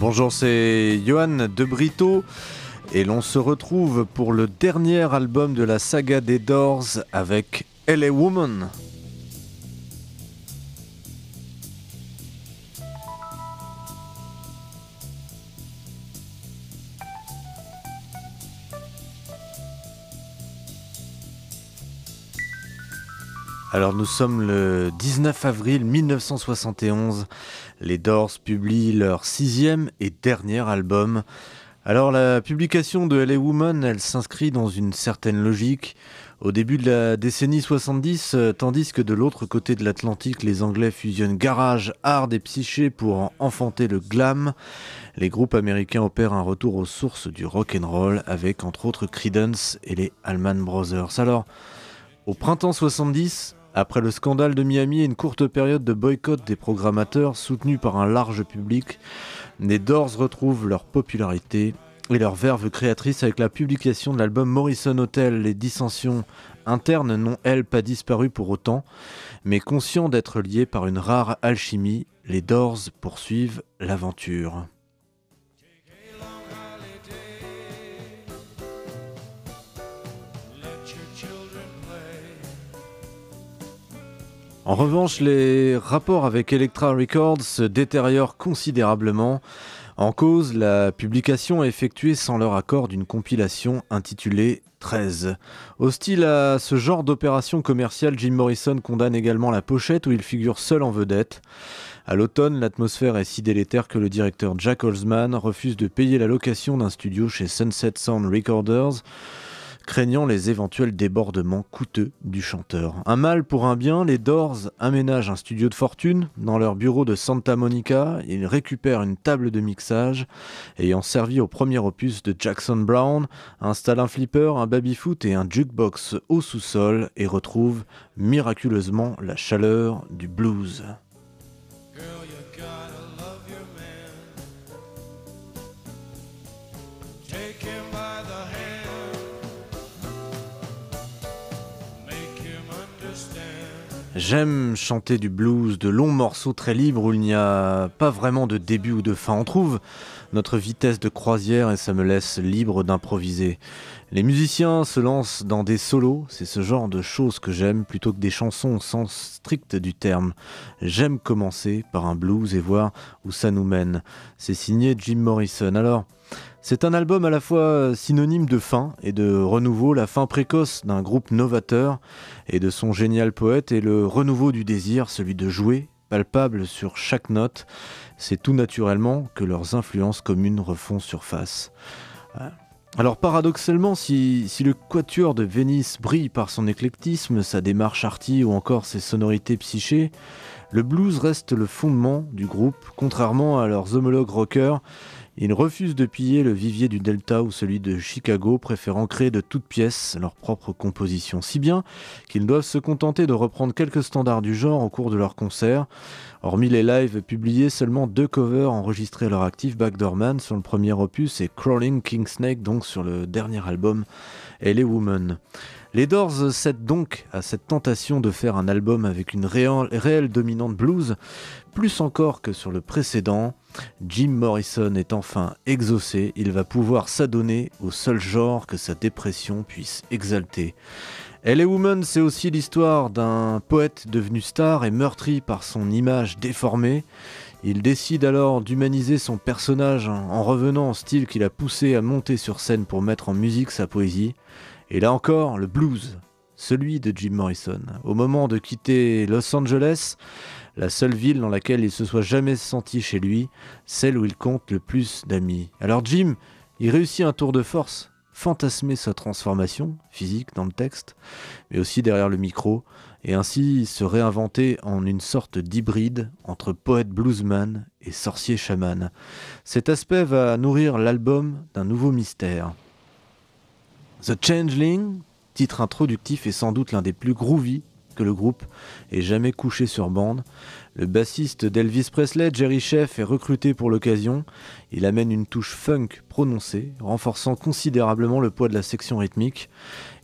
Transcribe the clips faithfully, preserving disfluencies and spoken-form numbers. Bonjour, c'est Johan de Brito et l'on se retrouve pour le dernier album de la saga des Doors avec L A Woman. Alors nous sommes le dix-neuf avril mille neuf cent soixante et onze, les Doors publient leur sixième et dernier album. Alors la publication de L A Woman, elle s'inscrit dans une certaine logique. Au début de la décennie soixante-dix, tandis que de l'autre côté de l'Atlantique, les Anglais fusionnent garage, hard et psyché pour en enfanter le glam, les groupes américains opèrent un retour aux sources du rock'n'roll avec entre autres Creedence et les Allman Brothers. Alors, au printemps soixante-dix, après le scandale de Miami et une courte période de boycott des programmateurs soutenus par un large public, les Doors retrouvent leur popularité et leur verve créatrice avec la publication de l'album Morrison Hotel. Les dissensions internes n'ont, elles, pas disparu pour autant, mais conscients d'être liés par une rare alchimie, les Doors poursuivent l'aventure. En revanche, les rapports avec Elektra Records se détériorent considérablement. En cause, la publication est effectuée sans leur accord d'une compilation intitulée treize. Hostile à ce genre d'opération commerciale, Jim Morrison condamne également la pochette où il figure seul en vedette. À l'automne, l'atmosphère est si délétère que le directeur Jack Holzman refuse de payer la location d'un studio chez Sunset Sound Recorders, craignant les éventuels débordements coûteux du chanteur. Un mal pour un bien, les Doors aménagent un studio de fortune dans leur bureau de Santa Monica. Ils récupèrent une table de mixage ayant servi au premier opus de Jackson Brown, installent un flipper, un baby-foot et un jukebox au sous-sol et retrouvent miraculeusement la chaleur du blues. J'aime chanter du blues, de longs morceaux très libres où il n'y a pas vraiment de début ou de fin. On trouve notre vitesse de croisière et ça me laisse libre d'improviser. Les musiciens se lancent dans des solos, c'est ce genre de choses que j'aime plutôt que des chansons au sens strict du terme. J'aime commencer par un blues et voir où ça nous mène. C'est signé Jim Morrison. Alors, c'est un album à la fois synonyme de fin et de renouveau, la fin précoce d'un groupe novateur et de son génial poète et le renouveau du désir, celui de jouer, palpable sur chaque note. C'est tout naturellement que leurs influences communes refont surface. Alors paradoxalement, si, si le quatuor de Venice brille par son éclectisme, sa démarche arty ou encore ses sonorités psychées, le blues reste le fondement du groupe, contrairement à leurs homologues rockers. Ils refusent de piller le vivier du Delta ou celui de Chicago, préférant créer de toutes pièces leur propre composition. Si bien qu'ils doivent se contenter de reprendre quelques standards du genre au cours de leurs concerts. Hormis les lives publiés, seulement deux covers enregistrés à leur actif, Backdoor Man sur le premier opus et Crawling Kingsnake donc sur le dernier album L A Woman. Les Doors cèdent donc à cette tentation de faire un album avec une réelle, réelle dominante blues, plus encore que sur le précédent. Jim Morrison est enfin exaucé, il va pouvoir s'adonner au seul genre que sa dépression puisse exalter. L A Woman, c'est aussi l'histoire d'un poète devenu star et meurtri par son image déformée. Il décide alors d'humaniser son personnage en revenant au style qui l'a poussé à monter sur scène pour mettre en musique sa poésie. Et là encore, le blues, celui de Jim Morrison. Au moment de quitter Los Angeles, la seule ville dans laquelle il se soit jamais senti chez lui, celle où il compte le plus d'amis. Alors Jim, il réussit un tour de force, fantasmer sa transformation physique dans le texte, mais aussi derrière le micro, et ainsi se réinventer en une sorte d'hybride entre poète bluesman et sorcier chaman. Cet aspect va nourrir l'album d'un nouveau mystère. The Changeling, titre introductif, est sans doute l'un des plus groovy que le groupe ait jamais couché sur bande. Le bassiste d'Elvis Presley, Jerry Sheff, est recruté pour l'occasion. Il amène une touche funk prononcée, renforçant considérablement le poids de la section rythmique.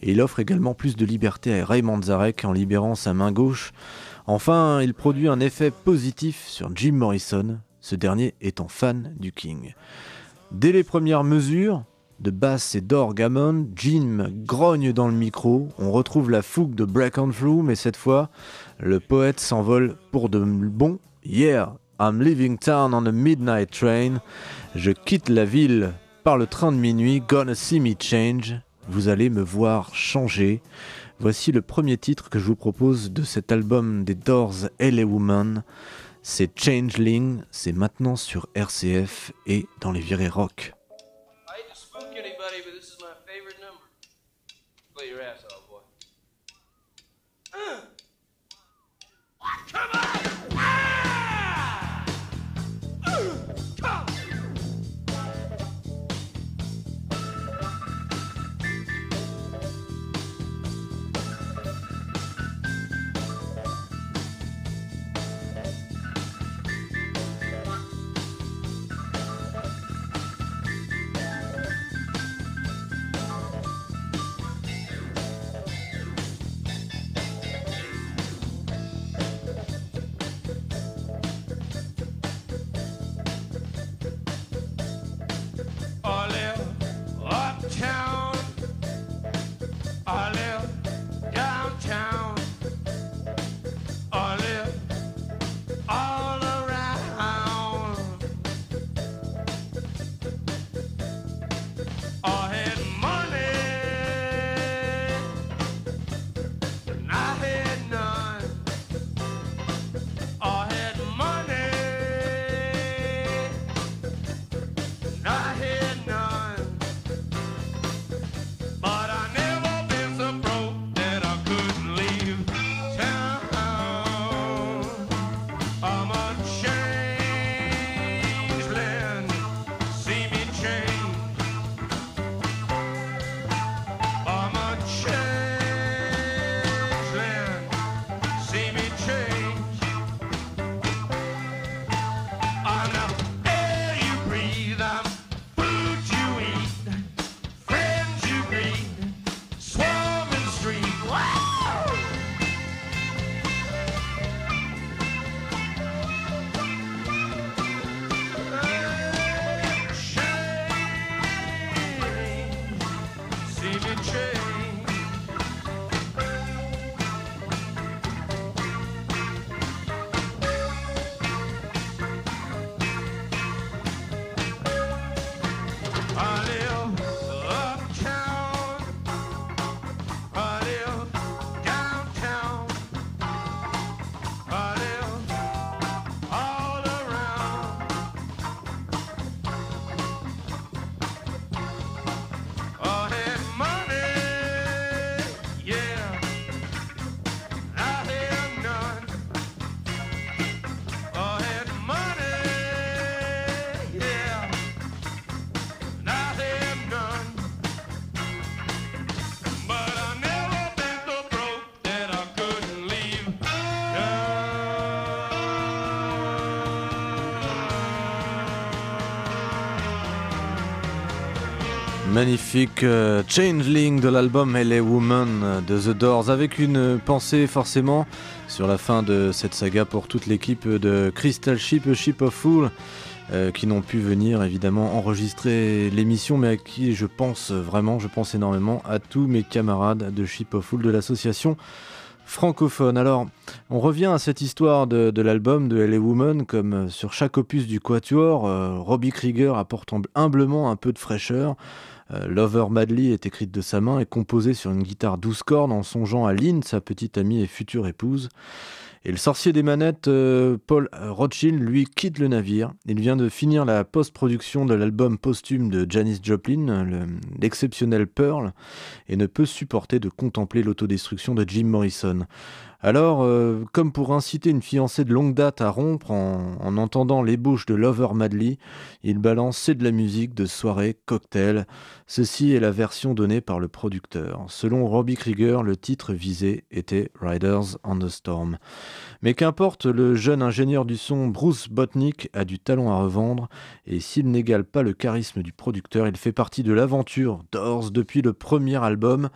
Et il offre également plus de liberté à Ray Manzarek en libérant sa main gauche. Enfin, il produit un effet positif sur Jim Morrison, ce dernier étant fan du King. Dès les premières mesures de basse et d'orgue Hammond, Jim grogne dans le micro, on retrouve la fougue de Break On Through, mais cette fois, le poète s'envole pour de bon. Yeah, I'm leaving town on a midnight train. Je quitte la ville par le train de minuit. Gonna see me change. Vous allez me voir changer. Voici le premier titre que je vous propose de cet album des Doors, L A Woman. C'est Changeling, c'est maintenant sur R C F et dans les virées rock. Magnifique euh, Changeling de l'album L A Woman de The Doors, avec une pensée forcément sur la fin de cette saga pour toute l'équipe de Crystal Ship, Ship of Fool, euh, qui n'ont pu venir évidemment enregistrer l'émission, mais à qui je pense vraiment, je pense énormément à tous mes camarades de Ship of Fool de l'association francophone. Alors, on revient à cette histoire de, de l'album de L A Woman, comme sur chaque opus du Quatuor, euh, Robbie Krieger apporte humblement un peu de fraîcheur. Euh, Love Her Madly est écrite de sa main et composée sur une guitare douze cordes en songeant à Lynn, sa petite amie et future épouse. Et le sorcier des manettes, euh, Paul Rothschild, lui quitte le navire. Il vient de finir la post-production de l'album posthume de Janis Joplin, le, l'exceptionnel Pearl, et ne peut supporter de contempler l'autodestruction de Jim Morrison. Alors, euh, comme pour inciter une fiancée de longue date à rompre en, en entendant l'ébauche de Love Her Madly, il balance c'est de la musique de soirée cocktail. Ceci est la version donnée par le producteur. Selon Robbie Krieger, le titre visé était Riders on the Storm. Mais qu'importe, le jeune ingénieur du son Bruce Botnick a du talent à revendre, et s'il n'égale pas le charisme du producteur, il fait partie de l'aventure Doors depuis le premier album.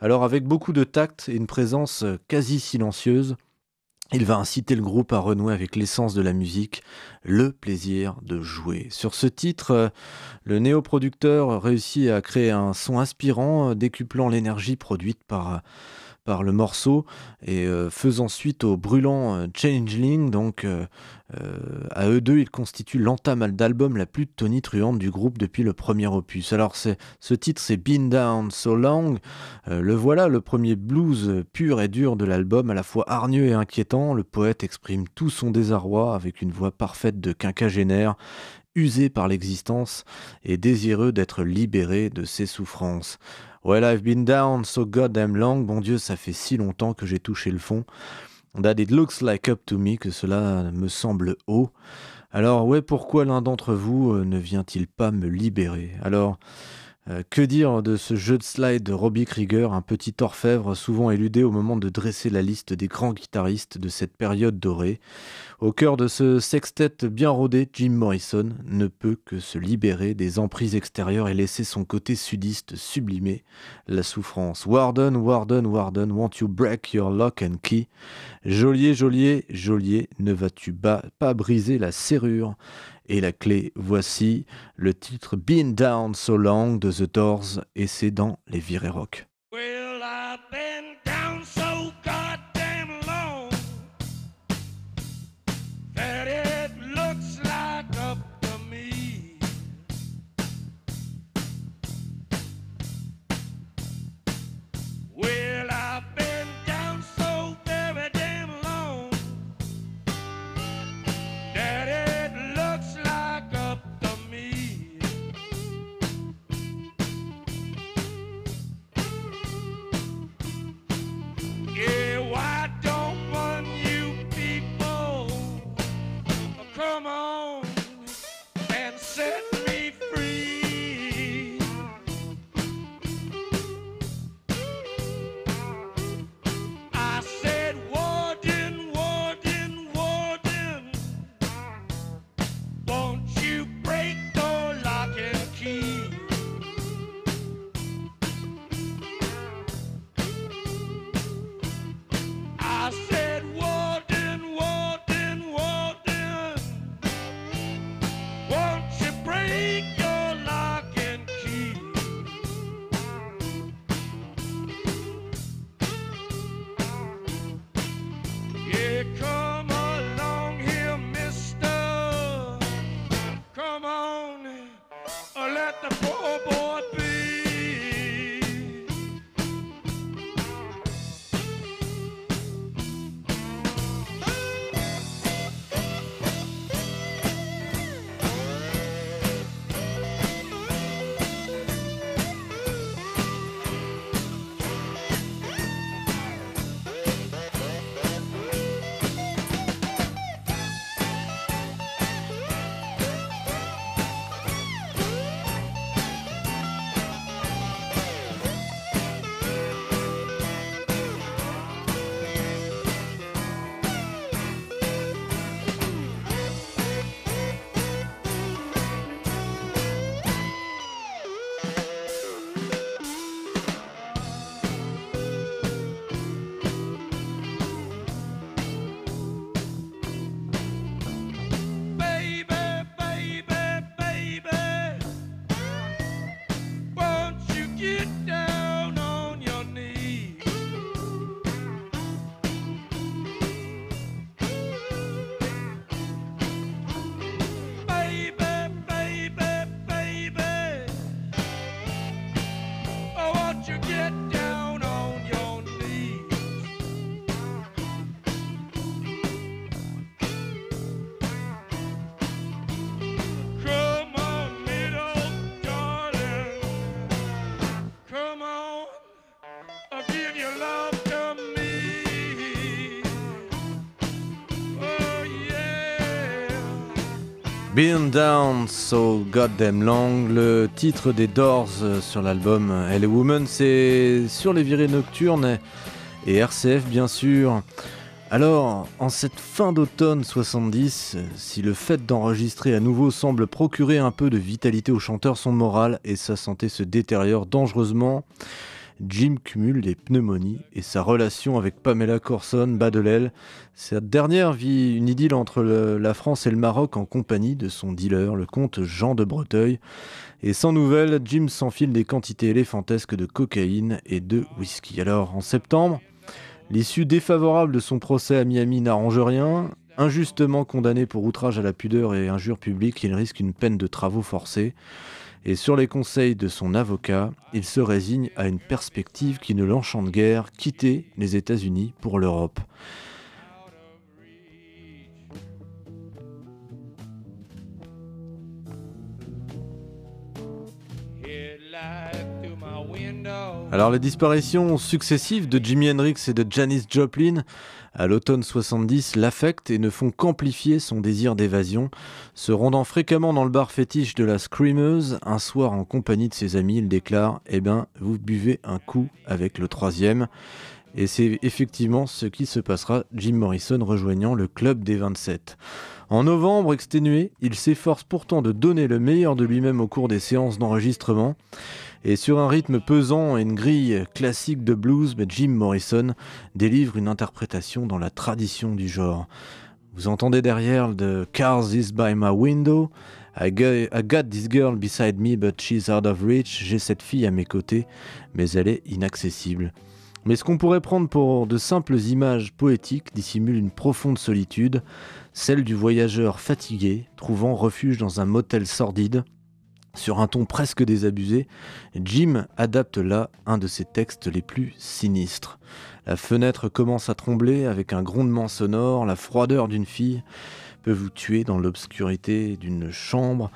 Alors avec beaucoup de tact et une présence quasi silencieuse, Il va inciter le groupe à renouer avec l'essence de la musique, le plaisir de jouer. Sur ce titre, le néo-producteur réussit à créer un son inspirant, décuplant l'énergie produite par, par le morceau et euh, faisant suite au brûlant Changeling. Donc, euh, à eux deux, ils constituent l'entame d'album la plus tonitruante du groupe depuis le premier opus. Alors, c'est, ce titre, c'est Been Down So Long. Euh, le voilà, le premier blues pur et dur de l'album, à la fois hargneux et inquiétant. Le poète exprime tout son désarroi avec une voix parfaite de quinquagénaire, usé par l'existence et désireux d'être libéré de ses souffrances. Well, I've been down so goddamn long, bon Dieu, ça fait si longtemps que j'ai touché le fond, that it looks like up to me, que cela me semble haut. Alors, ouais, pourquoi l'un d'entre vous ne vient-il pas me libérer? Alors, que dire de ce jeu de slide de Robbie Krieger, un petit orfèvre souvent éludé au moment de dresser la liste des grands guitaristes de cette période dorée. Au cœur de ce sextet bien rodé, Jim Morrison ne peut que se libérer des emprises extérieures et laisser son côté sudiste sublimer la souffrance. Warden, Warden, Warden, won't you break your lock and key? Geôlier, geôlier, geôlier, ne vas-tu pas briser la serrure ? Et la clé, voici le titre Been Down So Long de The Doors, et c'est dans les virées rock. Well, I've been down so goddamn long that it looks like up to me. Well, I've been down so very damn long that it Been Down So Goddamn Long, le titre des Doors sur l'album L A Woman, c'est sur les virées nocturnes et R C F bien sûr. Alors, en cette fin d'automne soixante-dix, si le fait d'enregistrer à nouveau semble procurer un peu de vitalité au chanteur, son moral et sa santé se détériorent dangereusement. Jim cumule des pneumonies et sa relation avec Pamela Corson bat de l'aile. Cette dernière vit une idylle entre le, la France et le Maroc en compagnie de son dealer, le comte Jean de Breteuil. Et sans nouvelles, Jim s'enfile des quantités éléphantesques de cocaïne et de whisky. Alors, en septembre, l'issue défavorable de son procès à Miami n'arrange rien. Injustement condamné pour outrage à la pudeur et injure publique, il risque une peine de travaux forcés. Et sur les conseils de son avocat, il se résigne à une perspective qui ne l'enchante guère, quitter les États-Unis pour l'Europe. Alors les disparitions successives de Jimi Hendrix et de Janis Joplin à l'automne soixante-dix l'affectent et ne font qu'amplifier son désir d'évasion. Se rendant fréquemment dans le bar fétiche de la Screameuse, un soir en compagnie de ses amis, il déclare « Eh ben, vous buvez un coup avec le troisième ». Et c'est effectivement ce qui se passera, Jim Morrison rejoignant le club des vingt-sept. En novembre, exténué, il s'efforce pourtant de donner le meilleur de lui-même au cours des séances d'enregistrement. Et sur un rythme pesant et une grille classique de blues, Jim Morrison délivre une interprétation dans la tradition du genre. Vous entendez derrière de « Cars is by my window »,« I got this girl beside me but she's out of reach »,« J'ai cette fille à mes côtés mais elle est inaccessible ». Mais ce qu'on pourrait prendre pour de simples images poétiques dissimule une profonde solitude, celle du voyageur fatigué, trouvant refuge dans un motel sordide. Sur un ton presque désabusé, Jim adapte là un de ses textes les plus sinistres. La fenêtre commence à trembler avec un grondement sonore, la froideur d'une fille peut vous tuer dans l'obscurité d'une chambre.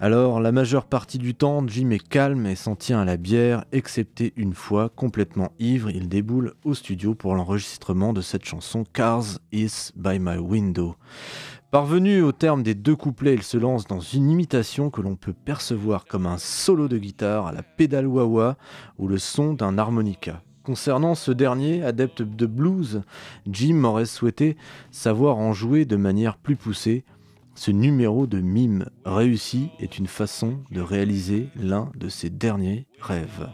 Alors, la majeure partie du temps, Jim est calme et s'en tient à la bière, excepté une fois, complètement ivre, il déboule au studio pour l'enregistrement de cette chanson « Cars is by my window ». Parvenu au terme des deux couplets, il se lance dans une imitation que l'on peut percevoir comme un solo de guitare à la pédale wah-wah ou le son d'un harmonica. Concernant ce dernier, adepte de blues, Jim aurait souhaité savoir en jouer de manière plus poussée. Ce numéro de mime réussi est une façon de réaliser l'un de ses derniers rêves.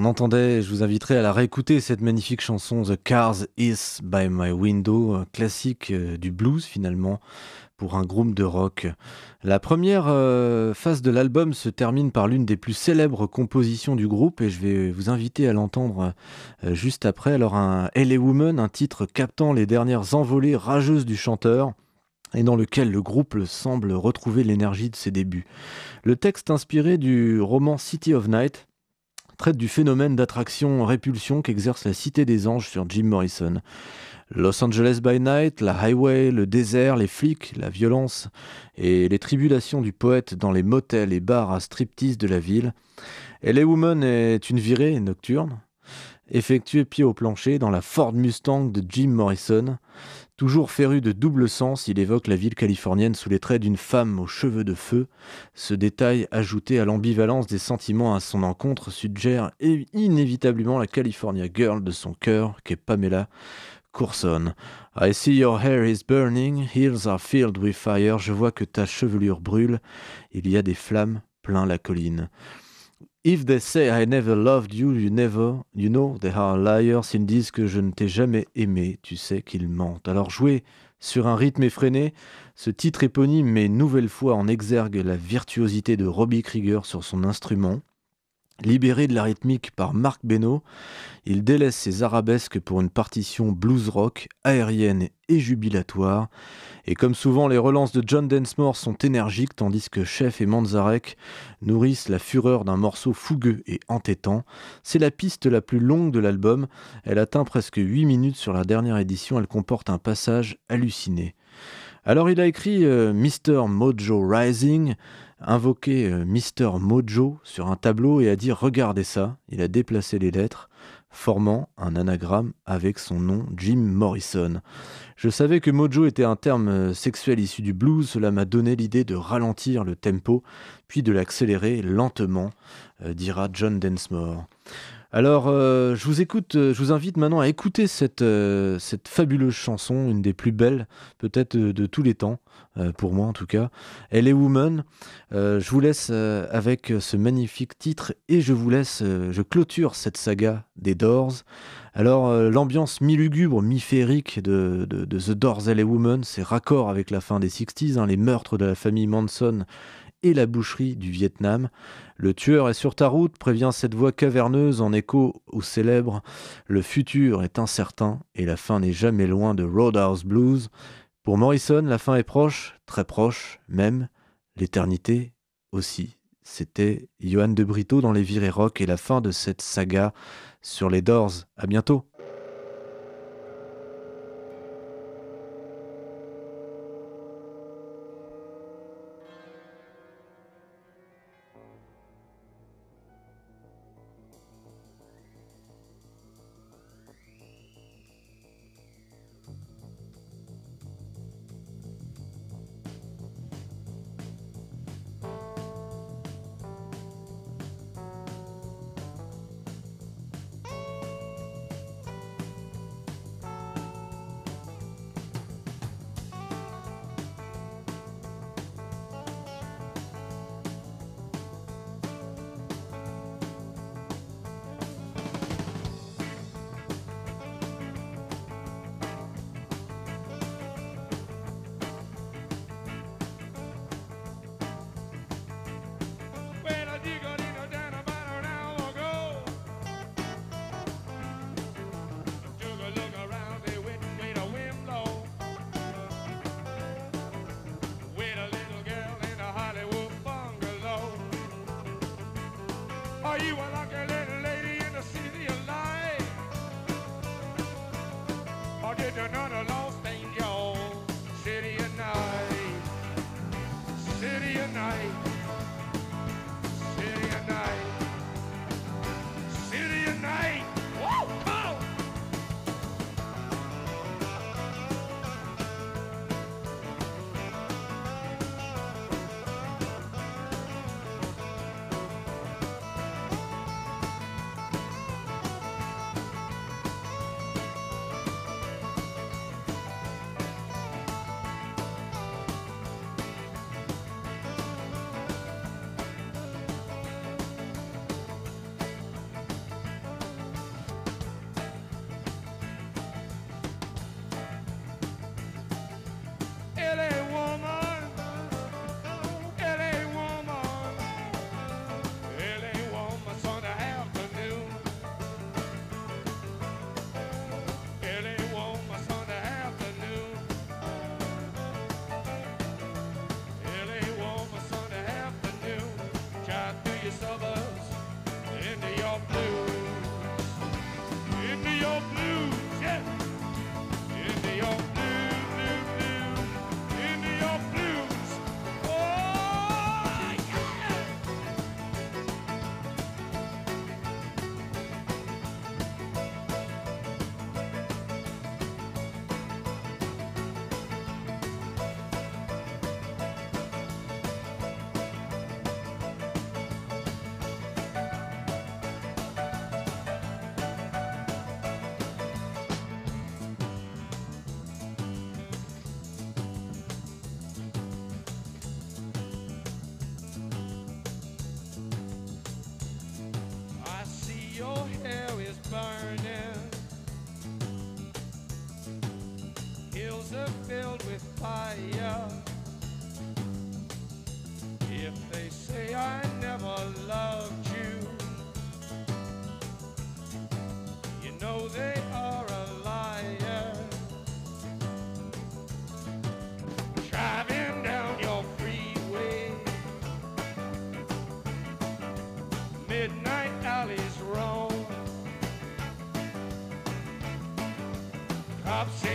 On entendait, je vous inviterai à la réécouter, cette magnifique chanson The Cars Is By My Window, classique du blues finalement, pour un groupe de rock. La première euh, phase de l'album se termine par l'une des plus célèbres compositions du groupe et je vais vous inviter à l'entendre euh, juste après. Alors un L A Woman, un titre captant les dernières envolées rageuses du chanteur et dans lequel le groupe semble retrouver l'énergie de ses débuts. Le texte inspiré du roman City of Night traite du phénomène d'attraction-répulsion qu'exerce la Cité des Anges sur Jim Morrison. Los Angeles by night, la highway, le désert, les flics, la violence et les tribulations du poète dans les motels et bars à striptease de la ville. L A Woman est une virée nocturne, effectuée pied au plancher dans la Ford Mustang de Jim Morrison. Toujours féru de double sens, il évoque la ville californienne sous les traits d'une femme aux cheveux de feu. Ce détail, ajouté à l'ambivalence des sentiments à son encontre, suggère inévitablement la California Girl de son cœur, qu'est Pamela Corson. « I see your hair is burning, hills are filled with fire », je vois que ta chevelure brûle, il y a des flammes plein la colline. If they say I never loved you, you never, you know, they are liars. Ils disent que je ne t'ai jamais aimé, tu sais qu'ils mentent. Alors joué sur un rythme effréné, ce titre éponyme met une nouvelle fois en exergue la virtuosité de Robbie Krieger sur son instrument. Libéré de la rythmique par Marc Benno, il délaisse ses arabesques pour une partition blues rock, aérienne et jubilatoire. Et comme souvent, les relances de John Densmore sont énergiques, tandis que Sheff et Manzarek nourrissent la fureur d'un morceau fougueux et entêtant. C'est la piste la plus longue de l'album, elle atteint presque huit minutes sur la dernière édition, elle comporte un passage halluciné. Alors il a écrit euh, Mister Mojo Rising, invoqué euh, Mister Mojo sur un tableau et a dit « Regardez ça ». Il a déplacé les lettres, formant un anagramme avec son nom Jim Morrison. Je savais que Mojo était un terme sexuel issu du blues, cela m'a donné l'idée de ralentir le tempo, puis de l'accélérer lentement, euh, dira John Densmore. Alors, euh, je vous écoute, je vous invite maintenant à écouter cette, euh, cette fabuleuse chanson, une des plus belles, peut-être de, de tous les temps, euh, pour moi en tout cas. L A Woman. Euh, je vous laisse euh, avec ce magnifique titre et je vous laisse, euh, je clôture cette saga des Doors. Alors, euh, l'ambiance mi-lugubre, mi-féerique de, de, de The Doors L A Woman, c'est raccord avec la fin des sixties, hein, les meurtres de la famille Manson et la boucherie du Vietnam. Le tueur est sur ta route, prévient cette voix caverneuse en écho aux célèbres. Le futur est incertain et la fin n'est jamais loin de Roadhouse Blues. Pour Morrison, la fin est proche, très proche, même l'éternité aussi. C'était Johan de Brito dans Les Virées Rock et la fin de cette saga sur les Doors. À bientôt. I've